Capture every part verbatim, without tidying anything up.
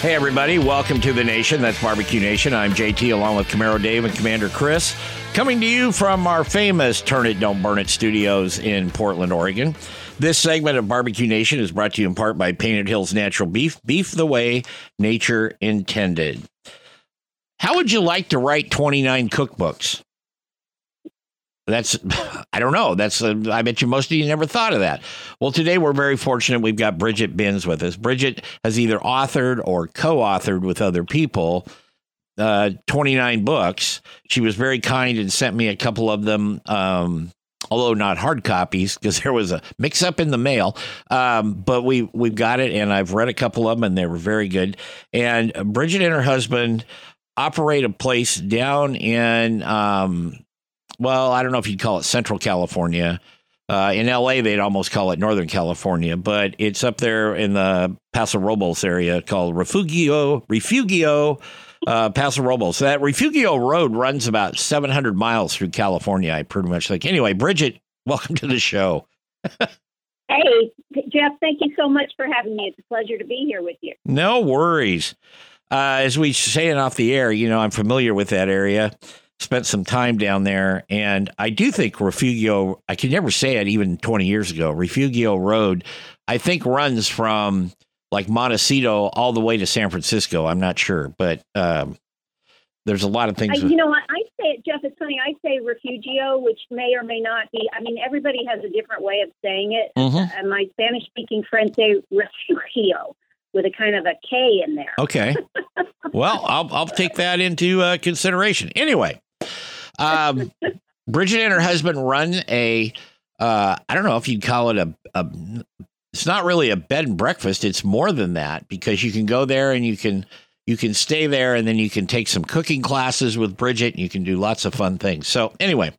Hey, everybody. Welcome to the nation. That's Barbecue Nation. I'm J T along with Camaro Dave and Commander Chris, coming to you from our famous Turn It, Don't Burn It studios in Portland, Oregon. This segment of Barbecue Nation is brought to you in part by Painted Hills Natural Beef, beef the way nature intended. How would you like to write twenty-nine cookbooks? That's, I don't know. That's, a, I bet you most of you never thought of that. Well, today we're very fortunate. We've got Bridget Binns with us. Bridget has either authored or co-authored with other people, uh, twenty-nine books. She was very kind and sent me a couple of them, um, although not hard copies because there was a mix up in the mail. Um, but we, we've got it and I've read a couple of them and they were very good. And Bridget and her husband operate a place down in, um, well, I don't know if you'd call it Central California. Uh, in L A, they'd almost call it Northern California, but it's up there in the Paso Robles area called Refugio, Refugio, uh, Paso Robles. So that Refugio Road runs about seven hundred miles through California, I pretty much think. Anyway, Bridget, welcome to the show. Hey, Jeff, thank you so much for having me. It's a pleasure to be here with you. No worries. Uh, as we say it off the air, you know, I'm familiar with that area. Spent some time down there, and I do think Refugio, I could never say it even twenty years ago, Refugio Road, I think runs from like Montecito all the way to San Francisco. I'm not sure, but um, there's a lot of things. I, you know, I, I say it, Jeff, it's funny. I say Refugio, which may or may not be, I mean, everybody has a different way of saying it. Mm-hmm. And my Spanish-speaking friends say Refugio with a kind of a K in there. Okay. Well, I'll, I'll take that into uh, consideration. Anyway. um, Bridget and her husband run a, uh, I don't know if you'd call it a, a, it's not really a bed and breakfast. It's more than that because you can go there and you can, you can stay there and then you can take some cooking classes with Bridget and you can do lots of fun things. So anyway,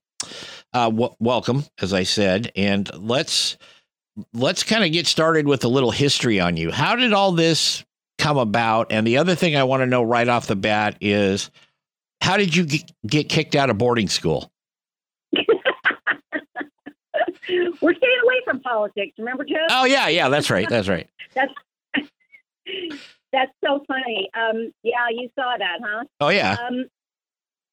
uh, w- welcome, as I said, and let's, let's kind of get started with a little history on you. How did all this come about? And the other thing I want to know right off the bat is, how did you get kicked out of boarding school? We're staying away from politics. Remember, Joe? Oh, yeah. Yeah, that's right. That's right. that's that's so funny. Um, yeah, you saw that, huh? Oh, yeah. Um,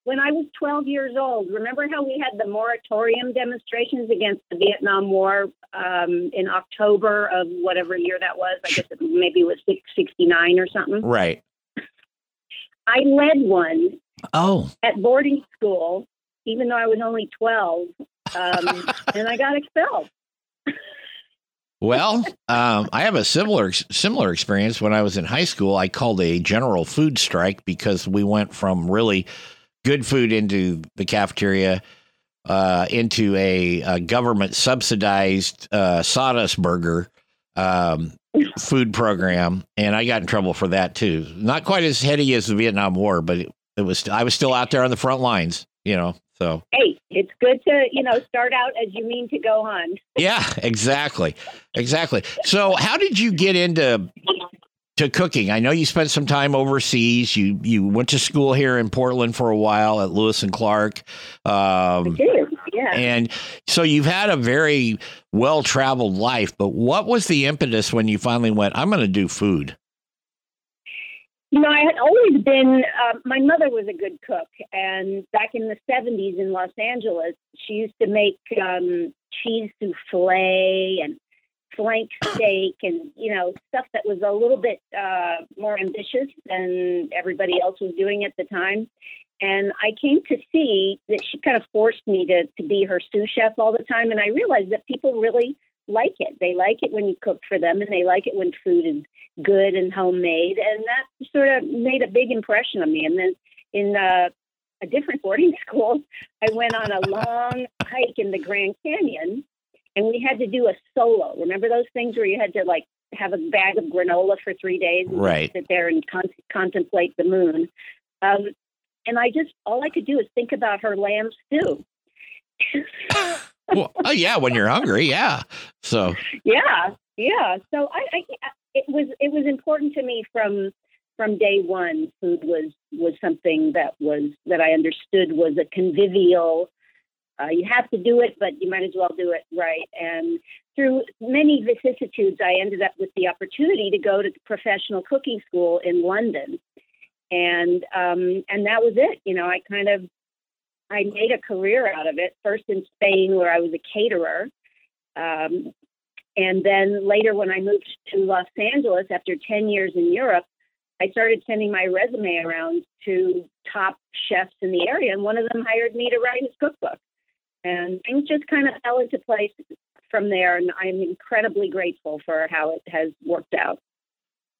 when I was twelve years old, remember how we had the moratorium demonstrations against the Vietnam War um, in October of whatever year that was? I guess it maybe it was sixty-nine or something. Right. I led one. Oh, at boarding school, even though I was only twelve, um, and I got expelled. Well, um, I have a similar similar experience. When I was in high school, I called a general food strike because we went from really good food into the cafeteria uh, into a, a government subsidized uh, sawdust burger um, food program, and I got in trouble for that too. Not quite as heady as the Vietnam War, but it, It was, I was still out there on the front lines, you know, so. Hey, it's good to, you know, start out as you mean to go on. Yeah, exactly. Exactly. So how did you get into to cooking? I know you spent some time overseas. You, you went to school here in Portland for a while at Lewis and Clark. Um, I did, yeah. And so you've had a very well-traveled life, but what was the impetus when you finally went, I'm going to do food? You know, I had always been, uh, my mother was a good cook, and back in the seventies in Los Angeles, she used to make um, cheese souffle and flank steak and, you know, stuff that was a little bit uh, more ambitious than everybody else was doing at the time. And I came to see that she kind of forced me to, to be her sous chef all the time, and I realized that people really like it. They like it when you cook for them, and they like it when food is good and homemade. And that sort of made a big impression on me. And then in uh, a different boarding school, I went on a long hike in the Grand Canyon, and we had to do a solo. Remember those things where you had to, like, have a bag of granola for three days and right. sit there and con- contemplate the moon? Um, and I just, all I could do is think about her lamb stew. Well, oh yeah, when you're hungry, yeah. So yeah, yeah. So I, I, it was it was important to me from from day one. Food was was something that was that I understood was a convivial. Uh, you have to do it, but you might as well do it right. And through many vicissitudes, I ended up with the opportunity to go to the professional cooking school in London, and um, and that was it. You know, I kind of. I made a career out of it, first in Spain, where I was a caterer. Um, and then later when I moved to Los Angeles, after ten years in Europe, I started sending my resume around to top chefs in the area. And one of them hired me to write his cookbook. And things just kind of fell into place from there. And I'm incredibly grateful for how it has worked out.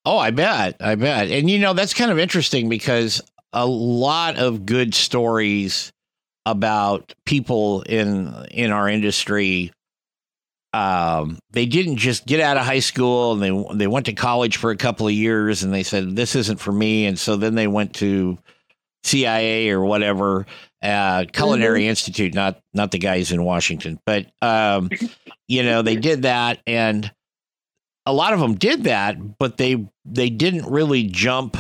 Oh, I bet. I bet. And, you know, that's kind of interesting because a lot of good stories about people in in our industry, um, they didn't just get out of high school and they they went to college for a couple of years and they said, this isn't for me. And so then they went to C I A or whatever, uh, Culinary mm-hmm. Institute, not not the guys in Washington. But, um, you know, they did that. And a lot of them did that, but they they didn't really jump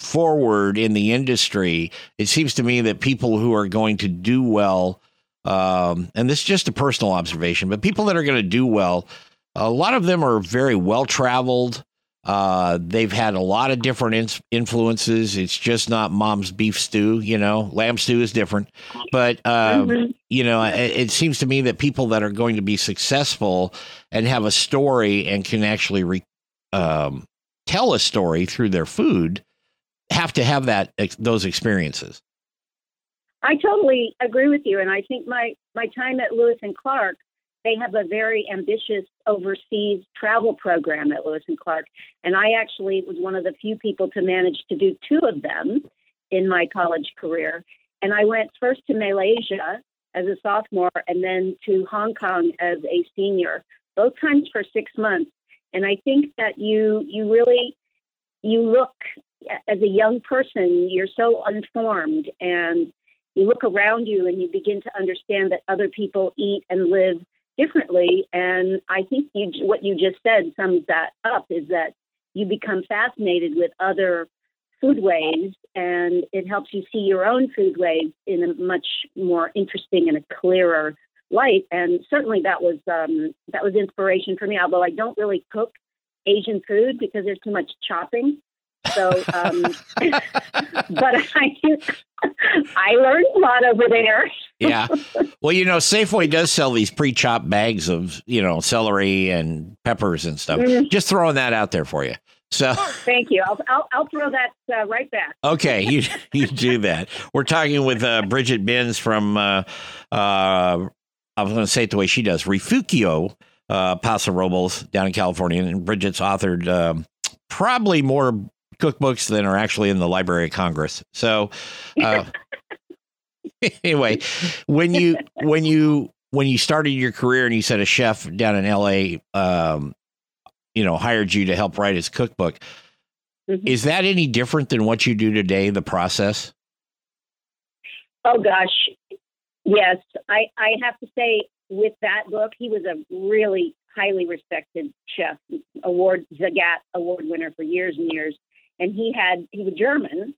forward in the industry. It seems to me that people who are going to do well, um, and this is just a personal observation, but people that are going to do well, a lot of them are very well traveled. Uh, they've had a lot of different in- influences. It's just not mom's beef stew, you know, lamb stew is different. But, um, mm-hmm. you know, it, it seems to me that people that are going to be successful and have a story and can actually re- um, tell a story through their food have to have that those experiences. I totally agree with you. And I think my, my time at Lewis and Clark, they have a very ambitious overseas travel program at Lewis and Clark. And I actually was one of the few people to manage to do two of them in my college career. And I went first to Malaysia as a sophomore and then to Hong Kong as a senior, both times for six months. And I think that you you really, you look... as a young person, you're so unformed and you look around you and you begin to understand that other people eat and live differently. And I think you, what you just said sums that up, is that you become fascinated with other foodways and it helps you see your own foodways in a much more interesting and a clearer light. And certainly that was um, that was inspiration for me, although I don't really cook Asian food because there's too much chopping. So, um, but I, I learned a lot over there. Yeah. Well, you know, Safeway does sell these pre-chopped bags of, you know, celery and peppers and stuff. Mm-hmm. Just throwing that out there for you. So thank you. I'll, I'll, I'll throw that uh, right back. Okay. You, you do that. We're talking with uh, Bridget Binns from, uh, uh, I was going to say it the way she does, Refugio, uh, Paso Robles down in California. And Bridget's authored um, probably more cookbooks than are actually in the Library of Congress. So uh, anyway, when you when you when you started your career and you said a chef down in L A, um, you know, hired you to help write his cookbook. Mm-hmm. Is that any different than what you do today? The process? Oh, gosh. Yes, I, I have to say with that book, he was a really highly respected chef, award Zagat award winner for years and years. And he had, he was German.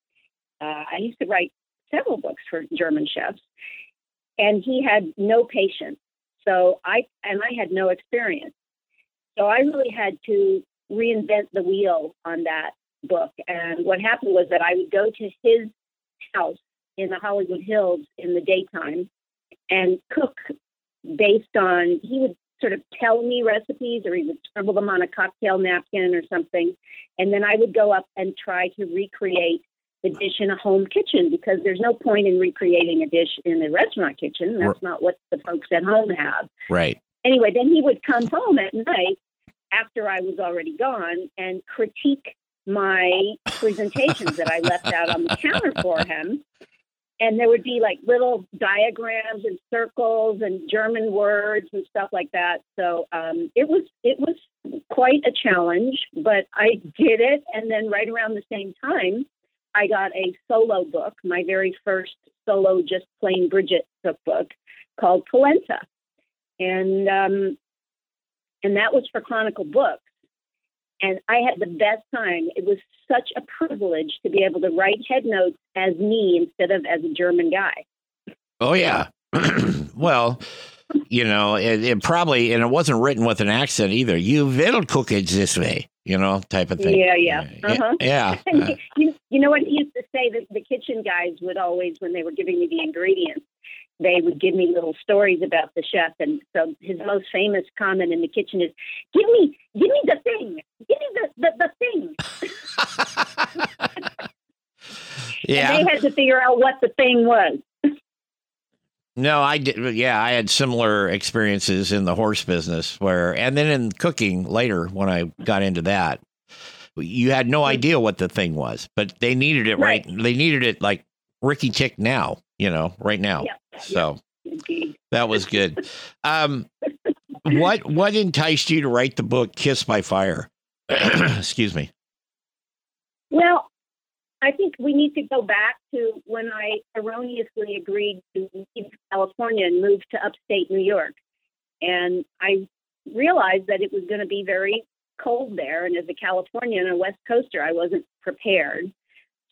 Uh, I used to write several books for German chefs. And he had no patience. So I, and I had no experience. So I really had to reinvent the wheel on that book. And what happened was that I would go to his house in the Hollywood Hills in the daytime and cook based on, he would sort of tell me recipes, or he would scribble them on a cocktail napkin or something. And then I would go up and try to recreate the dish in a home kitchen, because there's no point in recreating a dish in a restaurant kitchen. That's not what the folks at home have. Right. Anyway, then he would come home at night after I was already gone and critique my presentations that I left out on the counter for him. And there would be like little diagrams and circles and German words and stuff like that. So um, it was it was quite a challenge, but I did it. And then right around the same time, I got a solo book, my very first solo, just plain Bridget cookbook called Polenta. And um, and that was for Chronicle Books. And I had the best time. It was such a privilege to be able to write headnotes as me instead of as a German guy. Oh, yeah. Well, you know, it, it probably, and it wasn't written with an accent either. You will cook it this way, you know, type of thing. Yeah, yeah. Uh-huh. Yeah. Uh, you, you know what he used to say? That the kitchen guys would always, when they were giving me the ingredients, they would give me little stories about the chef. And so his most famous comment in the kitchen is, give me, give me the thing, give me the, the, the thing. Yeah. And they had to figure out what the thing was. No, I did. Yeah. I had similar experiences in the horse business where, and then in cooking later, when I got into that, you had no idea what the thing was, but they needed it. Right. right. They needed it like Ricky Tick now, you know, right now. Yeah. So that was good. Um, what what enticed you to write the book Kiss My Fire? Excuse me. Well, I think we need to go back to when I erroneously agreed to leave California and move to upstate New York. And I realized that it was going to be very cold there. And as a Californian and a West Coaster, I wasn't prepared.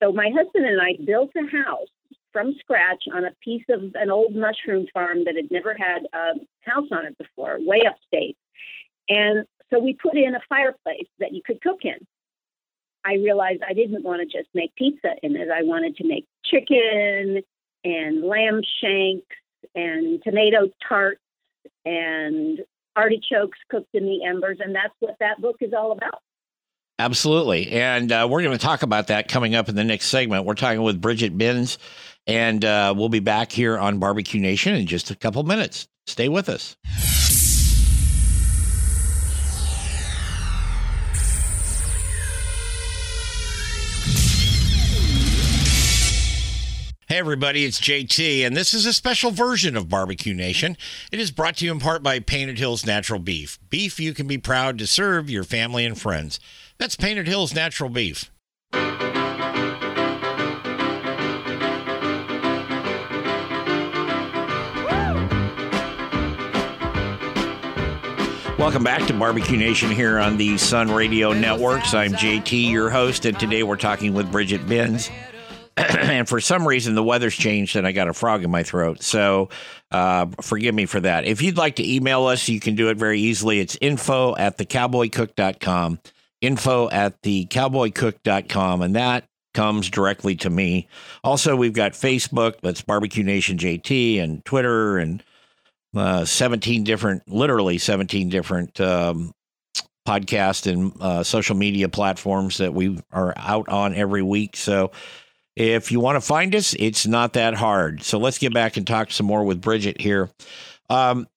So my husband and I built a house from scratch on a piece of an old mushroom farm that had never had a house on it before, way upstate. And so we put in a fireplace that you could cook in. I realized I didn't want to just make pizza in it. I wanted to make chicken and lamb shanks and tomato tarts and artichokes cooked in the embers. And that's what that book is all about. Absolutely. And uh, we're going to talk about that coming up in the next segment. We're talking with Bridget Binns, and uh, we'll be back here on Barbecue Nation in just a couple minutes. Stay with us. Hey everybody, it's J T, and this is a special version of Barbecue Nation. It is brought to you in part by Painted Hills Natural Beef. Beef you can be proud to serve your family and friends. That's Painted Hills Natural Beef. Welcome back to Barbecue Nation here on the Sun Radio Networks. I'm J T, your host, and today we're talking with Bridget Binns. And for some reason, the weather's changed and I got a frog in my throat. So uh, forgive me for that. If you'd like to email us, you can do it very easily. It's info at thecowboycook.com, info at thecowboycook.com. And that comes directly to me. Also, we've got Facebook. That's Barbecue Nation J T, and Twitter, and uh, seventeen different, literally seventeen different um, podcasts and uh, social media platforms that we are out on every week. So if you want to find us, it's not that hard. So let's get back and talk some more with Bridget here. Um,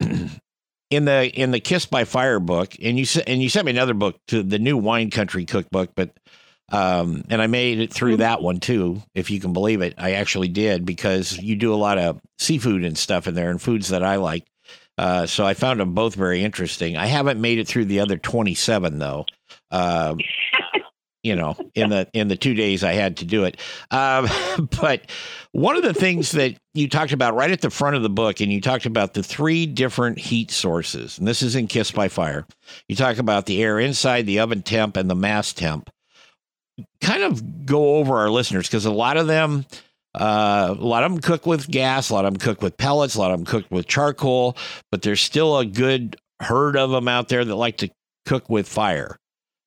in the in the Kiss by Fire book, and you and you sent me another book, to the new Wine Country Cookbook, but um, and I made it through that one too, if you can believe it. I actually did, because you do a lot of seafood and stuff in there, and foods that I like. Uh, so I found them both very interesting. I haven't made it through the other twenty-seven though. Um, you know, in the, in the two days I had to do it. Um, but one of the things that you talked about right at the front of the book, and you talked about the three different heat sources, and this is in Kiss by Fire. You talk about the air inside, the oven temp, and the mass temp. Kind of go over our listeners, because a lot of them, uh, a lot of them cook with gas, a lot of them cook with pellets, a lot of them cook with charcoal, but there's still a good herd of them out there that like to cook with fire.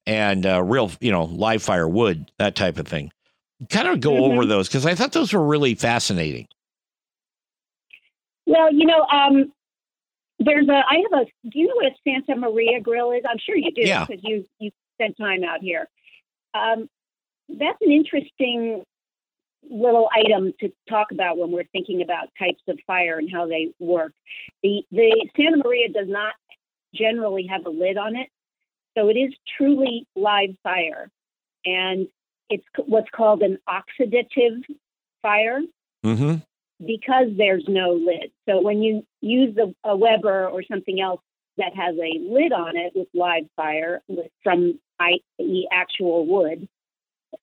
And uh, real, you know, live fire, wood, that type of thing. Kind of go mm-hmm. over those, because I thought those were really fascinating. Well, you know, um, there's a, I have a, do you know what a Santa Maria grill is? I'm sure you do, because yeah. you, you spent time out here. Um, that's an interesting little item to talk about when we're thinking about types of fire and how they work. The, the Santa Maria does not generally have a lid on it, so it is truly live fire, and it's what's called an oxidative fire mm-hmm. because there's no lid. So when you use a, a Weber or something else that has a lid on it with live fire with some, that is actual wood,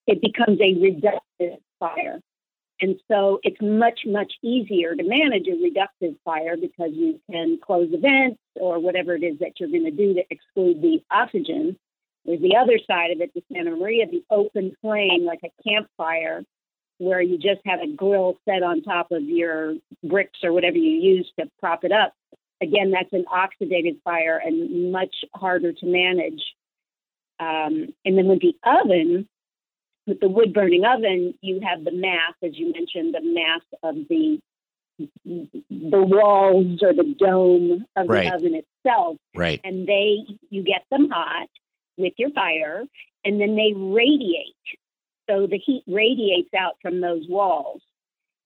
it becomes a reductive fire. And so it's much, much easier to manage a reductive fire because you can close the vents or whatever it is that you're going to do to exclude the oxygen. There's the other side of it, the Santa Maria, the open flame, like a campfire, where you just have a grill set on top of your bricks or whatever you use to prop it up. Again, that's an oxidated fire and much harder to manage. Um, and then with the oven, with the wood burning oven, you have the mass, as you mentioned, the mass of the the walls or the dome of right. the oven itself. Right. And they, you get them hot with your fire, and then they radiate. So the heat radiates out from those walls.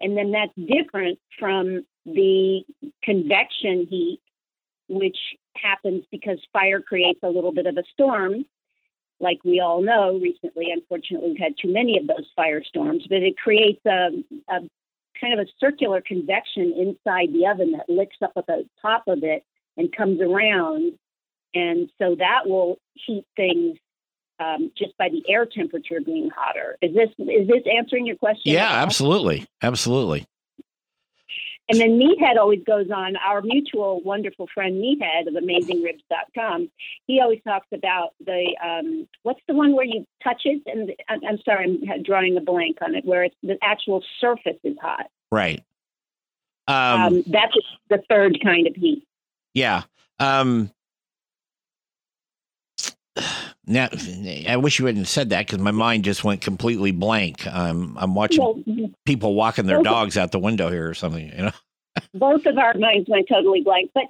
And then that's different from the convection heat, which happens because fire creates a little bit of a storm. Like we all know, recently, unfortunately, we've had too many of those firestorms, but it creates a, a kind of a circular convection inside the oven that licks up at the top of it and comes around. And so that will heat things um, just by the air temperature being hotter. Is this is this answering your question? Yeah, absolutely. Absolutely. And then Meathead always goes on. Our mutual wonderful friend Meathead of Amazing Ribs dot com, he always talks about the, um, what's the one where you touch it? And I'm, I'm sorry, I'm drawing a blank on it, where it's the actual surface is hot. Right. Um, um, that's the third kind of heat. Yeah. Um, now, I wish you hadn't said that because my mind just went completely blank. Um, I'm watching well, people walking their dogs out the window here or something, you know. Both of our minds went totally blank. But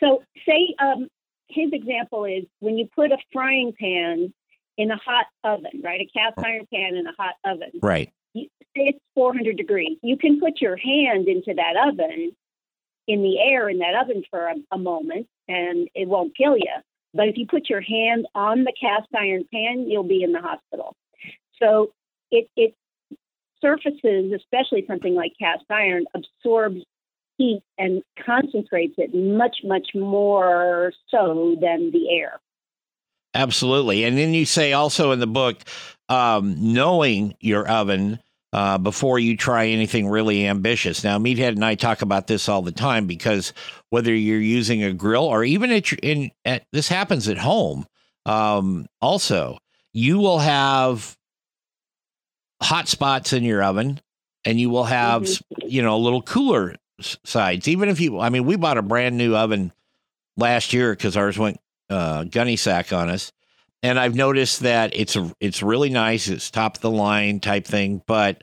so say um, his example is when you put a frying pan in a hot oven, right? A cast iron pan in a hot oven. Right. You, it's four hundred degrees. You can put your hand into that oven, in the air in that oven for a, a moment, and it won't kill you. But if you put your hand on the cast iron pan, you'll be in the hospital. So it, it surfaces, especially something like cast iron, absorbs heat and concentrates it much, much more so than the air. Absolutely. And then you say also in the book, um, knowing your oven uh, before you try anything really ambitious. Now, Meathead and I talk about this all the time because whether you're using a grill or even at, in, at this happens at home, um, also, you will have hot spots in your oven and you will have, mm-hmm. you know, a little cooler sides. Even if you, I mean, we bought a brand new oven last year because ours went uh, gunny sack on us. And I've noticed that it's a, it's really nice. It's top of the line type thing. But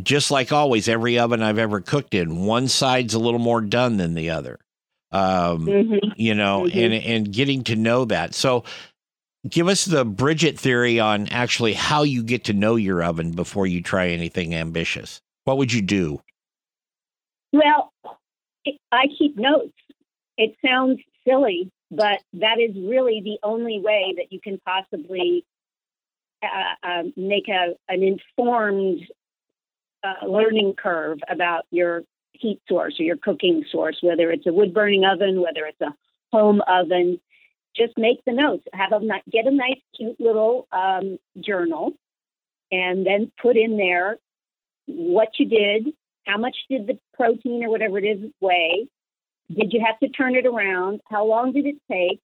just like always, every oven I've ever cooked in, one side's a little more done than the other, um, mm-hmm. you know, mm-hmm. and, and getting to know that. So give us the Bridget theory on actually how you get to know your oven before you try anything ambitious. What would you do? Well, I keep notes. It sounds silly, but that is really the only way that you can possibly uh, uh, make a, an informed uh, learning curve about your heat source or your cooking source, whether it's a wood-burning oven, whether it's a home oven. Just make the notes. Have a get a nice, cute little um, journal, and then put in there what you did. How much did the protein or whatever it is weigh? Did you have to turn it around? How long did it take?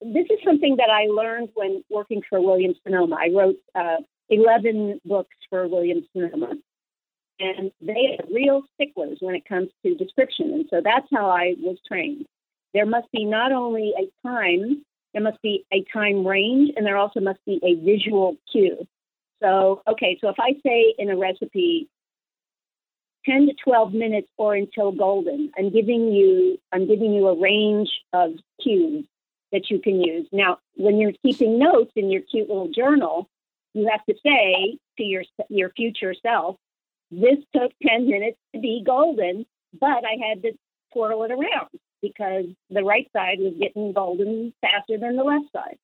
This is something that I learned when working for Williams-Sonoma. I wrote uh, eleven books for Williams-Sonoma, and they are real sticklers when it comes to description. And so that's how I was trained. There must be not only a time, there must be a time range, and there also must be a visual cue. So, okay, so if I say in a recipe, ten to twelve minutes or until golden. I'm giving you I'm giving you a range of cues that you can use. Now, when you're keeping notes in your cute little journal, you have to say to your your future self, This took ten minutes to be golden, but I had to twirl it around because the right side was getting golden faster than the left side.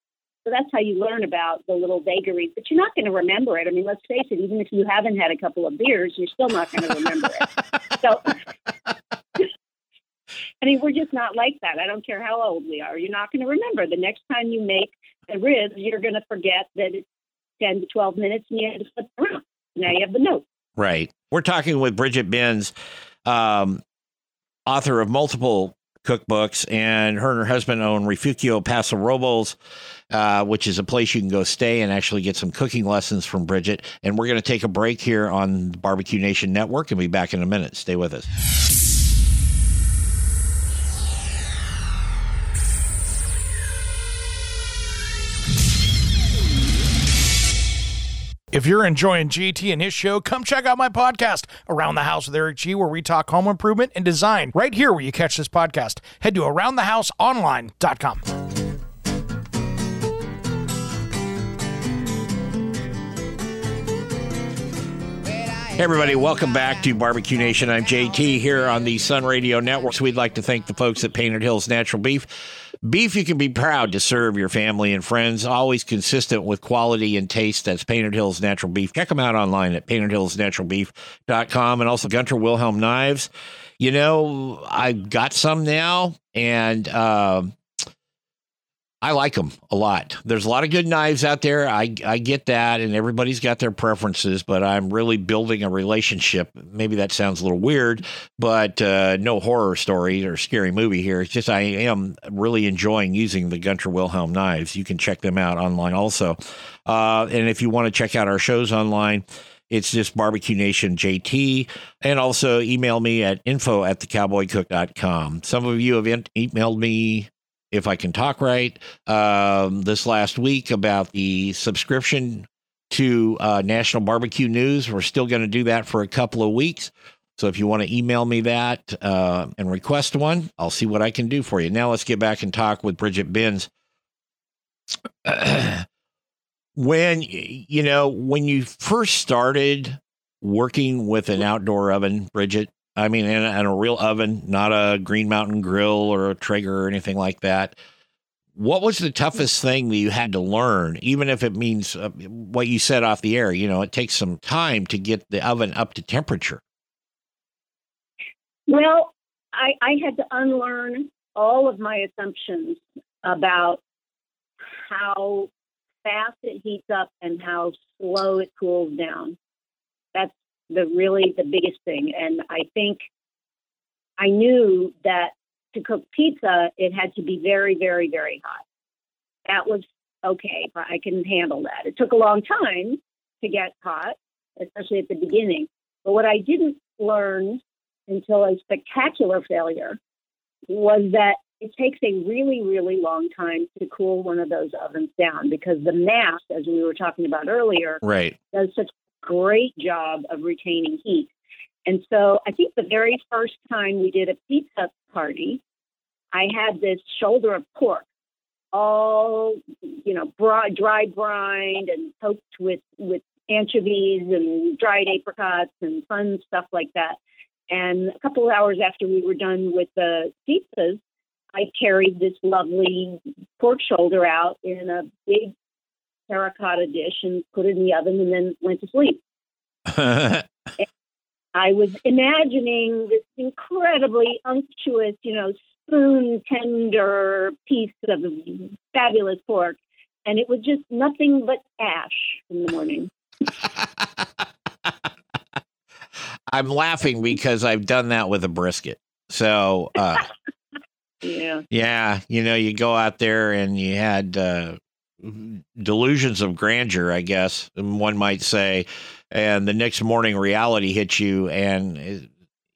So that's how you learn about the little vagaries, but you're not going to remember it. I mean, let's face it, even if you haven't had a couple of beers, you're still not going to remember it. So, I mean, we're just not like that. I don't care how old we are. You're not going to remember. The next time you make the ribs, you're going to forget that it's ten to twelve minutes and you have to flip around. Now you have the note. Right. We're talking with Bridget Binns, um, author of multiple cookbooks, and her and her husband own Refugio Paso Robles, uh, which is a place you can go stay and actually get some cooking lessons from Bridget. And we're going to take a break here on the Barbecue Nation Network and be back in a minute. Stay with us. If you're enjoying G T and his show, come check out my podcast, Around the House with Eric G, where we talk home improvement and design, right here where you catch this podcast. Head to around the house online dot com. Hey, everybody. Welcome back to Barbecue Nation. I'm J T here on the Sun Radio Network. So we'd like to thank the folks at Painted Hills Natural Beef. Beef you can be proud to serve your family and friends, always consistent with quality and taste. That's Painted Hills Natural Beef. Check them out online at painted hills natural beef dot com, and also Gunter Wilhelm Knives. You know, I've got some now, and uh, I like them a lot. There's a lot of good knives out there. I, I get that, and everybody's got their preferences, but I'm really building a relationship. Maybe that sounds a little weird, but uh, no horror story or scary movie here. It's just I am really enjoying using the Gunter Wilhelm knives. You can check them out online also. Uh, and if you want to check out our shows online, it's just Barbecue Nation J T, and also email me at info at the cowboy cook dot com. Some of you have in- emailed me, if I can talk right, um, this last week about the subscription to uh, National Barbecue News. We're still going to do that for a couple of weeks. So if you want to email me that uh, and request one, I'll see what I can do for you. Now let's get back and talk with Bridget Binns. When, you know, when you first started working with an outdoor oven, Bridget, I mean, in a, in a real oven, not a Green Mountain grill or a Traeger or anything like that. What was the toughest thing that you had to learn, even if it means uh, what you said off the air? You know, it takes some time to get the oven up to temperature. Well, I, I had to unlearn all of my assumptions about how fast it heats up and how slow it cools down. That's the really the biggest thing. And I think I knew that to cook pizza, it had to be very, very, very hot. That was okay. I can handle that. It took a long time to get hot, especially at the beginning. But what I didn't learn until a spectacular failure was that it takes a really, really long time to cool one of those ovens down because the mass, as we were talking about earlier, right, does such great job of retaining heat. And so I think the very first time we did a pizza party, I had this shoulder of pork, all, you know, bri- dry brined and poked with, with anchovies and dried apricots and fun stuff like that. And a couple of hours after we were done with the pizzas, I carried this lovely pork shoulder out in a big terracotta dish and put it in the oven and then went to sleep. I was imagining this incredibly unctuous, you know, spoon tender piece of fabulous pork. And it was just nothing but ash in the morning. I'm laughing because I've done that with a brisket. So, uh, yeah, yeah, you know, you go out there and you had, uh, delusions of grandeur, I guess one might say, and the next morning reality hits you, and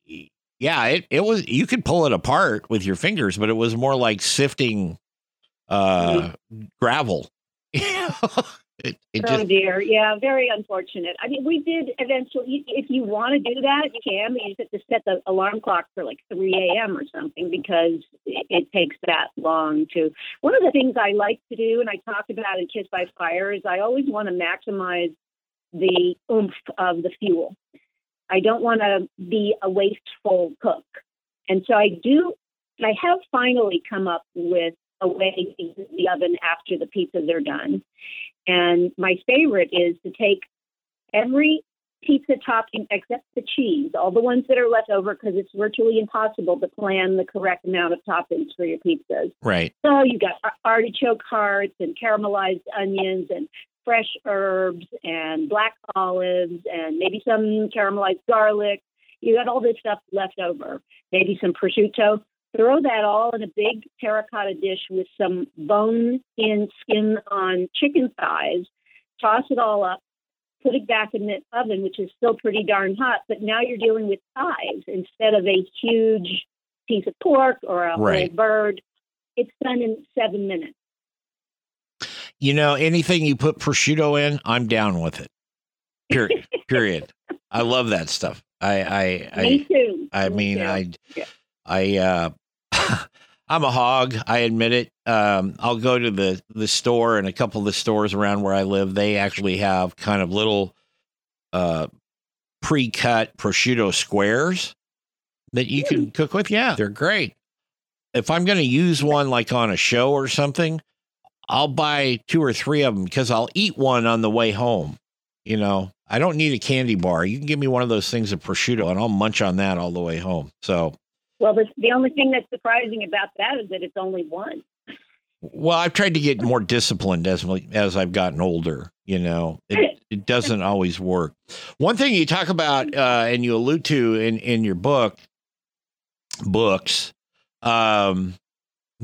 it, yeah it, it was, you could pull it apart with your fingers, but it was more like sifting uh mm-hmm. gravel. it, it oh just, dear yeah very unfortunate. I mean, we did eventually, if you want to do that you can, but you just have to set the alarm clock for like three a.m. or something, because it, it takes that long to. One of the things I like to do, and I talked about in Kiss My Fire, is I always want to maximize the oomph of the fuel. I don't want to be a wasteful cook. And so I do, I have finally come up with a way to use the oven after the pizzas are done. And my favorite is to take every pizza topping except the cheese, all the ones that are left over, because it's virtually impossible to plan the correct amount of toppings for your pizzas. Right. So you got artichoke hearts and caramelized onions and fresh herbs and black olives and maybe some caramelized garlic. You got all this stuff left over, maybe some prosciutto. Throw that all in a big terracotta dish with some bone-in, skin-on chicken thighs. Toss it all up. Put it back in the oven, which is still pretty darn hot, but now you're dealing with thighs instead of a huge piece of pork or a right. whole bird. It's done in seven minutes. You know, anything you put prosciutto in, I'm down with it. Period. Period. I love that stuff. I, I, I Me too. I Me mean, too. I, yeah. I, uh, I'm a hog. I admit it. Um, I'll go to the, the store, and a couple of the stores around where I live, they actually have kind of little uh, pre-cut prosciutto squares that you can cook with. Yeah, they're great. If I'm going to use one like on a show or something, I'll buy two or three of them because I'll eat one on the way home. You know, I don't need a candy bar. You can give me one of those things of prosciutto and I'll munch on that all the way home. So. Well, the, the only thing that's surprising about that is that it's only one. Well, I've tried to get more disciplined as as I've gotten older. You know, it, it doesn't always work. One thing you talk about uh, and you allude to in, in your book, books, um,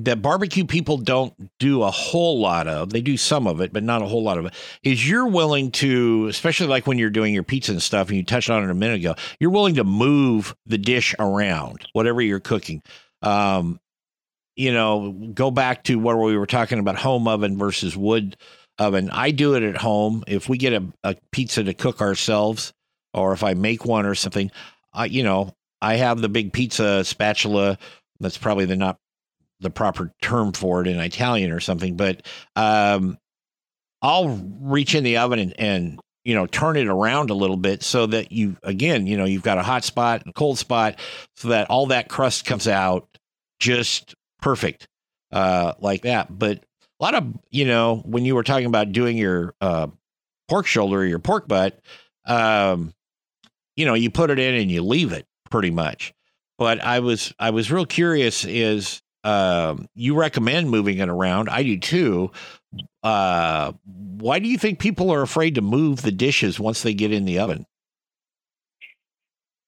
that barbecue people don't do a whole lot of. They do some of it, but not a whole lot of it. Is you're willing to, especially like when you're doing your pizza and stuff, and you touched on it a minute ago, you're willing to move the dish around, whatever you're cooking. Um, you know, go back to where we were talking about home oven versus wood oven. I do it at home. If we get a, a pizza to cook ourselves, or if I make one or something, I, you know, I have the big pizza spatula. That's probably the not the proper term for it in Italian or something, but, um, I'll reach in the oven and, and, you know, turn it around a little bit so that you, again, you know, you've got a hot spot and a cold spot so that all that crust comes out just perfect, uh, like that. But a lot of, you know, when you were talking about doing your, uh, pork shoulder or your pork butt, um, you know, you put it in and you leave it pretty much. But I was, I was real curious is, Um, you recommend moving it around. I do too. Uh, why do you think people are afraid to move the dishes once they get in the oven?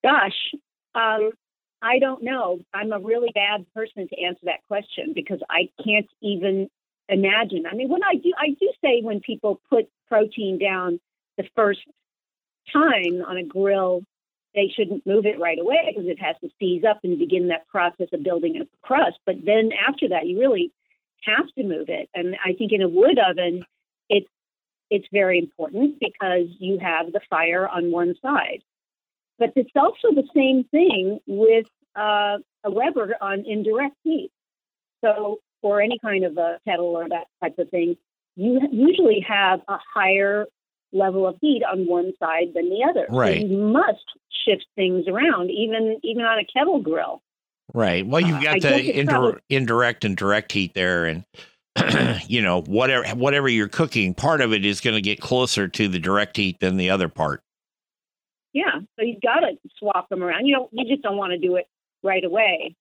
Gosh, um, I don't know. I'm a really bad person to answer that question because I can't even imagine. I mean, when I do, I do say when people put protein down the first time on a grill, they shouldn't move it right away because it has to seize up and begin that process of building a crust. But then after that, you really have to move it. And I think in a wood oven, it's it's very important because you have the fire on one side. But it's also the same thing with uh, a Weber on indirect heat. So for any kind of a kettle or that type of thing, you usually have a higher level of heat on one side than the other. Right. So you must shift things around, even even on a kettle grill. Right. Well, you've got uh, the indir- probably- indirect and direct heat there, and you know whatever whatever you're cooking, part of it is going to get closer to the direct heat than the other part. Yeah. So you've got to swap them around. You don't. You just don't want to do it right away.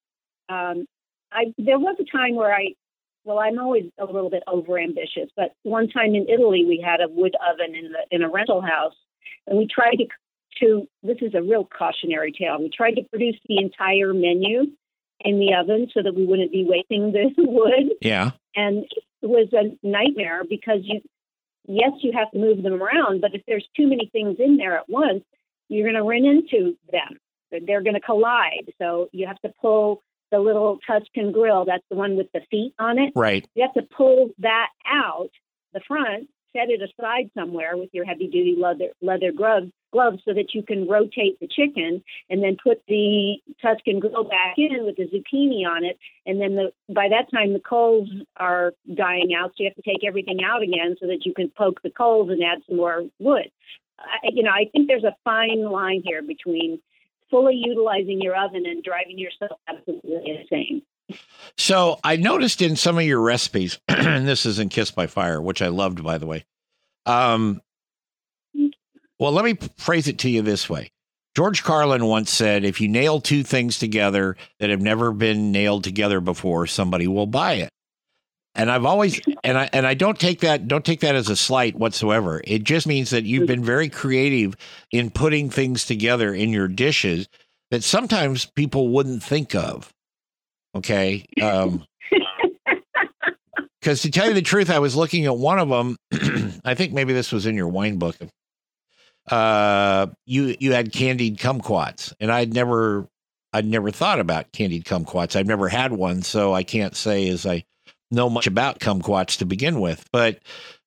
Um, I there was a time where I. Well, I'm always a little bit overambitious, but one time in Italy, we had a wood oven in the in a rental house, and we tried to, to this is a real cautionary tale, we tried to produce the entire menu in the oven so that we wouldn't be wasting the wood. Yeah. And it was a nightmare because, you, yes, you have to move them around, but if there's too many things in there at once, you're going to run into them. They're going to collide, so you have to pull the little Tuscan grill, that's the one with the feet on it. Right. You have to pull that out the front, set it aside somewhere with your heavy-duty leather leather gloves, gloves so that you can rotate the chicken, and then put the Tuscan grill back in with the zucchini on it. And then the, by that time, the coals are dying out, so you have to take everything out again so that you can poke the coals and add some more wood. I, you know, I think there's a fine line here between fully utilizing your oven and driving yourself absolutely insane. So I noticed in some of your recipes, and this is in Kiss My Fire, which I loved, by the way. Um, well, let me phrase it to you this way. George Carlin once said, if you nail two things together that have never been nailed together before, somebody will buy it. And I've always, and I, and I don't take that, don't take that as a slight whatsoever. It just means that you've been very creative in putting things together in your dishes that sometimes people wouldn't think of. Okay. Um, cause to tell you the truth, I was looking at one of them. I think maybe this was in your wine book. Uh, you, you had candied kumquats, and I'd never, I'd never thought about candied kumquats. I've never had one. So I can't say as I know much about kumquats to begin with, but,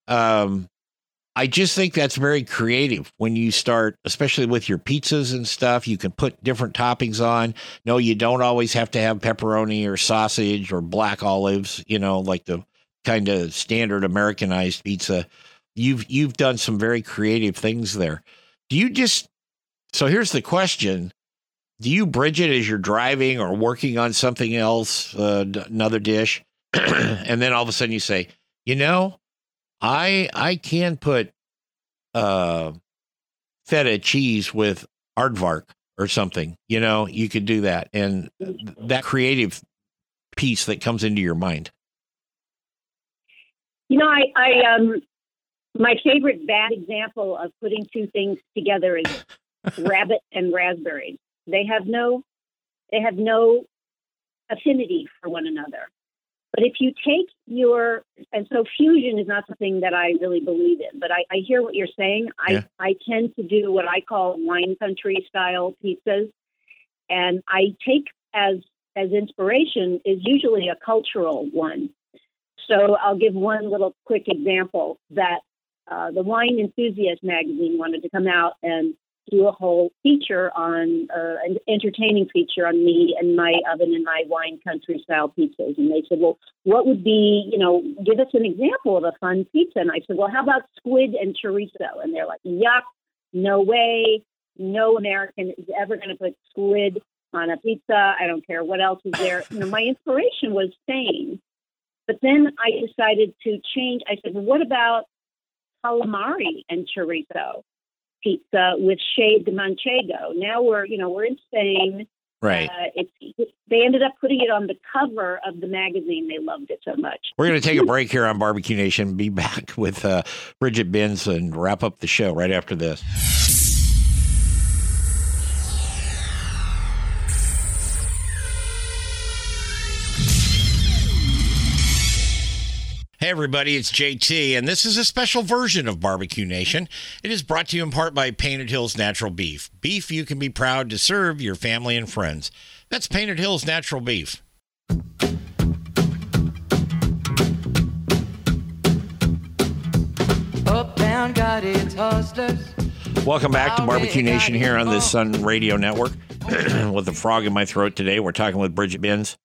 um, I just think that's very creative when you start, especially with your pizzas and stuff. You can put different toppings on. No, you don't always have to have pepperoni or sausage or black olives, you know, like the kind of standard Americanized pizza. You've, you've done some very creative things there. Do you just, so here's the question. Do you, Bridget, as you're driving or working on something else, uh, another dish, and then all of a sudden you say, you know, I I can put uh, feta cheese with aardvark or something, you know, you could do that. And that creative piece that comes into your mind. You know, I, I um, my favorite bad example of putting two things together is rabbit and raspberries. They have no, they have no affinity for one another. But if you take your, and so fusion is not something that I really believe in, but I, I hear what you're saying. I, yeah. I tend to do what I call wine country style pizzas. And I take as, as inspiration is usually a cultural one. So I'll give one little quick example that uh, the Wine Enthusiast magazine wanted to come out and do a whole feature on uh, an entertaining feature on me and my oven and my wine country style pizzas. And they said, well, what would be, you know, give us an example of a fun pizza. And I said, well, how about squid and chorizo? And they're like, yuck, no way. No American is ever going to put squid on a pizza. I don't care what else is there. You know, my inspiration was sane. But then I decided to change. I said, well, what about calamari and chorizo pizza with shaved Manchego? Now we're, you know, we're in Spain. Right. Uh, it's, they ended up putting it on the cover of the magazine. They loved it so much. We're going to take a break here on Barbecue Nation. Be back with uh, Bridget Binns and wrap up the show right after this. Hey, everybody, it's J T, and this is a special version of Barbecue Nation. It is brought to you in part by Painted Hills Natural Beef. Beef you can be proud to serve your family and friends. That's Painted Hills Natural Beef. Uptown got its hustlers. Welcome back to Barbecue Nation here on the Sun Radio Network. With a frog in my throat today, we're talking with Bridget Binns.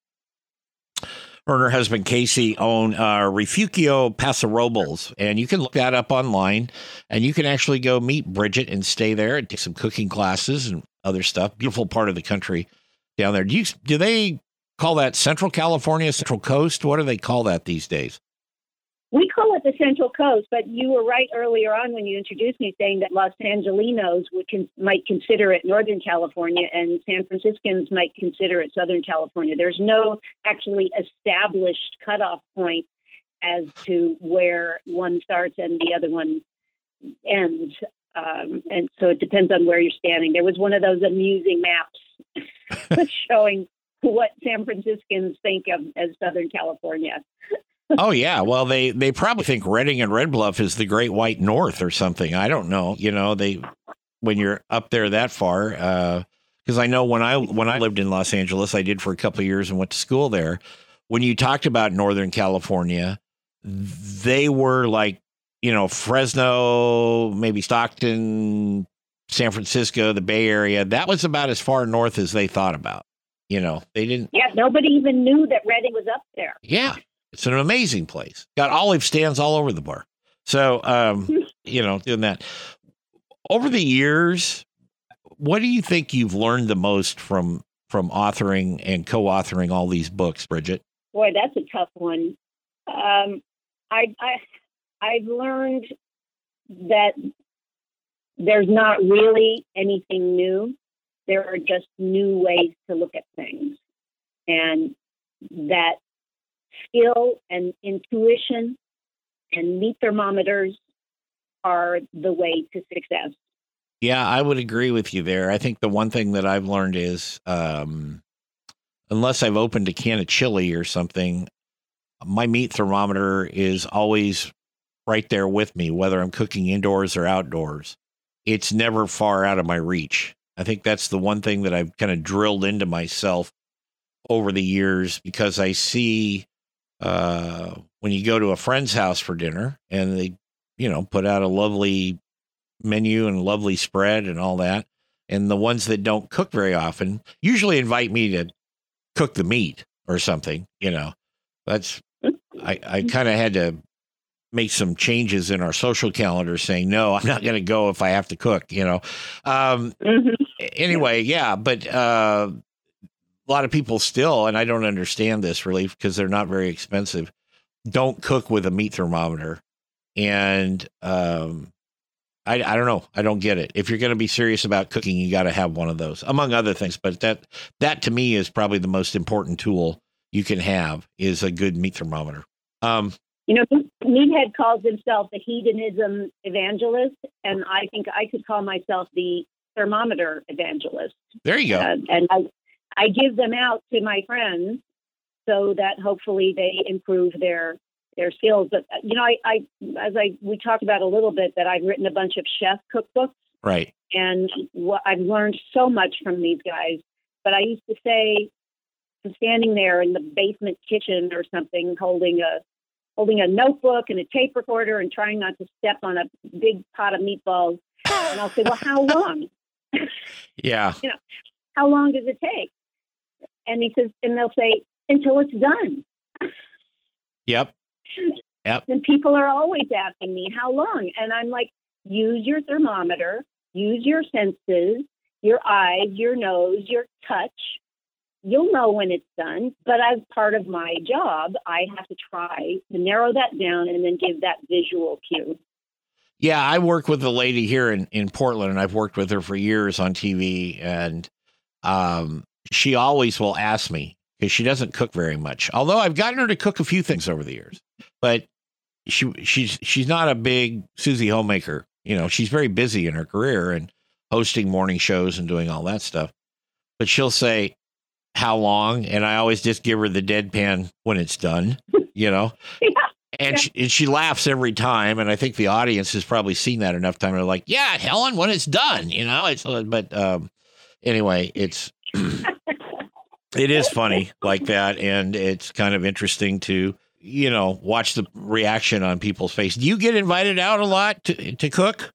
Her and her husband, Casey, own uh, Refugio Paso Robles, and you can look that up online, and you can actually go meet Bridget and stay there and take some cooking classes and other stuff. Beautiful part of the country down there. Do you, do they call that Central California, Central Coast? What do they call that these days? We call it the Central Coast, but you were right earlier on when you introduced me saying that Los Angelinos would con- might consider it Northern California and San Franciscans might consider it Southern California. There's no actually established cutoff point as to where one starts and the other one ends. Um, and so it depends on where you're standing. There was one of those amusing maps showing what San Franciscans think of as Southern California. Oh, yeah. Well, they, they probably think Redding and Red Bluff is the Great White North or something. I don't know. You know, they, when you're up there that far, uh, because I know when I when I lived in Los Angeles, I did for a couple of years and went to school there. When you talked about Northern California, they were like, you know, Fresno, maybe Stockton, San Francisco, the Bay Area. That was about as far north as they thought about. You know, they didn't. Yeah. Nobody even knew that Redding was up there. Yeah. It's an amazing place. Got olive stands all over the bar. So, um, you know, doing that. over the years, what do you think you've learned the most from from authoring and co-authoring all these books, Bridget? Boy, that's a tough one. Um, I, I I've learned that there's not really anything new. There are just new ways to look at things, and that skill and intuition and meat thermometers are the way to success. Yeah, I would agree with you there. I think the one thing that I've learned is, um, unless I've opened a can of chili or something, my meat thermometer is always right there with me, whether I'm cooking indoors or outdoors. It's never far out of my reach. I think that's the one thing that I've kind of drilled into myself over the years, because I see uh, when you go to a friend's house for dinner and they, you know, put out a lovely menu and lovely spread and all that. And the ones that don't cook very often usually invite me to cook the meat or something, you know. That's, I, I kind of had to make some changes in our social calendar saying, no, I'm not going to go if I have to cook, you know? Um, mm-hmm. Anyway. Yeah. But uh, a lot of people still, and I don't understand this really because they're not very expensive, don't cook with a meat thermometer. And um, I, I don't know. I don't get it. If you're going to be serious about cooking, you got to have one of those, among other things. But that, that to me is probably the most important tool you can have, is a good meat thermometer. Um, you know, Meathead calls himself the hedonism evangelist, and I think I could call myself the thermometer evangelist. There you go. Uh, and I, I give them out to my friends so that hopefully they improve their their skills. But you know, I, I as I we talked about a little bit that I've written a bunch of chef cookbooks, right? And what I've learned so much from these guys. But I used to say, standing there in the basement kitchen or something, holding a holding a notebook and a tape recorder and trying not to step on a big pot of meatballs. And I'll say, well, how long? Yeah. You know, how long does it take? And he says, and they'll say, until it's done. Yep. Yep. And people are always asking me, how long? And I'm like, use your thermometer, use your senses, your eyes, your nose, your touch. You'll know when it's done, but as part of my job, I have to try to narrow that down and then give that visual cue. Yeah, I work with a lady here in, in Portland, and I've worked with her for years on T V, and um, she always will ask me, because she doesn't cook very much, although I've gotten her to cook a few things over the years. But she she's she's not a big Susie homemaker. You know, she's very busy in her career and hosting morning shows and doing all that stuff. But she'll say, how long? And I always just give her the deadpan when it's done, you know, yeah. and, yeah. She, and she laughs every time. And I think the audience has probably seen that enough time. They're like, yeah, Helen, when it's done, you know, it's, but um, anyway, it's, it is funny like that. And it's kind of interesting to, you know, watch the reaction on people's face. Do you get invited out a lot to, to cook?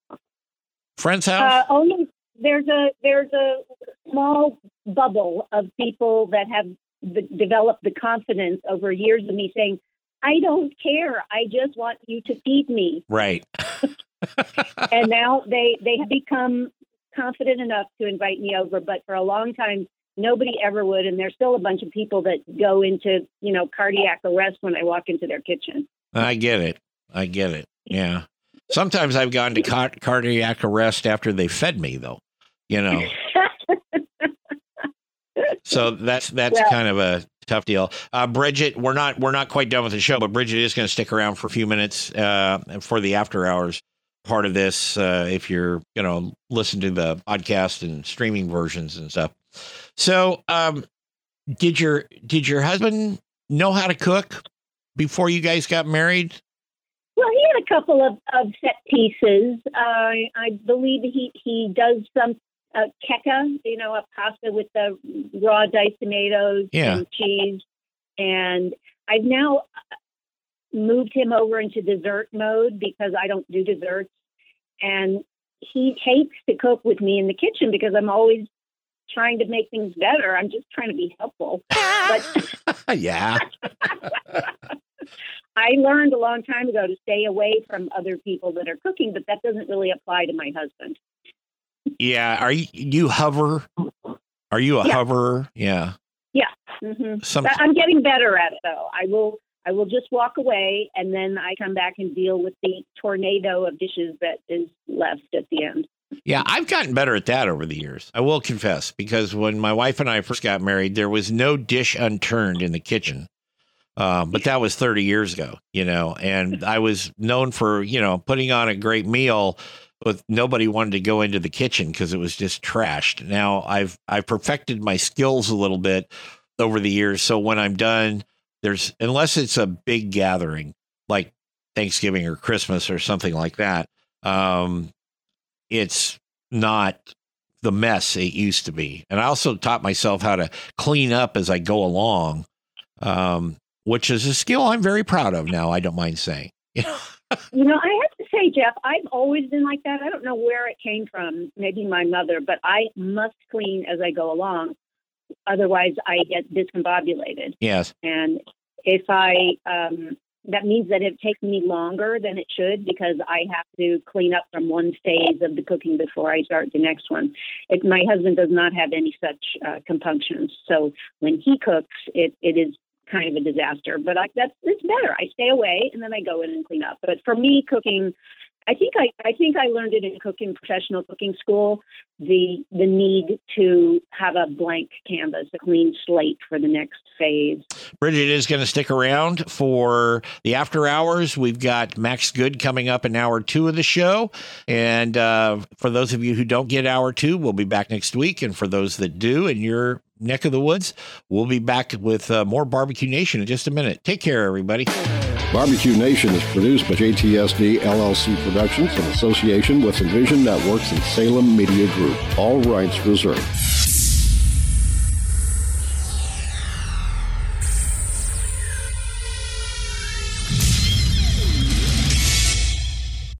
Friend's house? Uh, only there's a, there's a small bubble of people that have the, developed the confidence over years of me saying, I don't care. I just want you to feed me. Right. And now they, they have become confident enough to invite me over. But for a long time, nobody ever would. And there's still a bunch of people that go into, you know, cardiac arrest when I walk into their kitchen. I get it. I get it. Yeah. Sometimes I've gone to car- cardiac arrest after they fed me, though, you know. So that's that's well, kind of a tough deal. Uh, Bridget, we're not we're not quite done with the show, but Bridget is going to stick around for a few minutes uh, for the after hours part of this. Uh, if you're, you know, listen to the podcast and streaming versions and stuff. So um, did your did your husband know how to cook before you guys got married? Well, he had a couple of, of set pieces. Uh, I believe he, he does some. Uh, kecca, you know, a pasta with the raw diced tomatoes yeah. and cheese. And I've now moved him over into dessert mode because I don't do desserts. And he hates to cook with me in the kitchen because I'm always trying to make things better. I'm just trying to be helpful. But yeah. I learned a long time ago to stay away from other people that are cooking, but that doesn't really apply to my husband. Yeah. Are you, you hover? Are you a yeah. hoverer? Yeah. Yeah. Mm-hmm. Some... I'm getting better at it, though. I will. I will just walk away, and then I come back and deal with the tornado of dishes that is left at the end. Yeah, I've gotten better at that over the years. I will confess, because when my wife and I first got married, there was no dish unturned in the kitchen. Um, but that was thirty years ago, you know, and I was known for, you know, putting on a great meal with nobody wanted to go into the kitchen because it was just trashed. Now I've, I've perfected my skills a little bit over the years. So when I'm done, there's, unless it's a big gathering like Thanksgiving or Christmas or something like that, um, it's not the mess it used to be. And I also taught myself how to clean up as I go along. Um, Which is a skill I'm very proud of now, I don't mind saying. You know, you know, I have to say, Jeff, I've always been like that. I don't know where it came from, maybe my mother, but I must clean as I go along. Otherwise, I get discombobulated. Yes. And if I, um, that means that it takes me longer than it should because I have to clean up from one phase of the cooking before I start the next one. It, my husband does not have any such uh, compunctions. So when he cooks, it it is kind of a disaster, but I, that's it's better. I stay away and then I go in and clean up. But for me, cooking, I think I, I think I learned it in cooking, professional cooking school, the the need to have a blank canvas, a clean slate for the next phase. Bridget is going to stick around for the after hours. We've got Max Good coming up in hour two of the show. And uh, for those of you who don't get hour two, we'll be back next week. And for those that do, and you're neck of the woods, we'll be back with uh, more Barbecue Nation in just a minute. Take care, everybody. Barbecue Nation is produced by J T S D L L C Productions in association with Envision Networks and Salem Media Group. All rights reserved.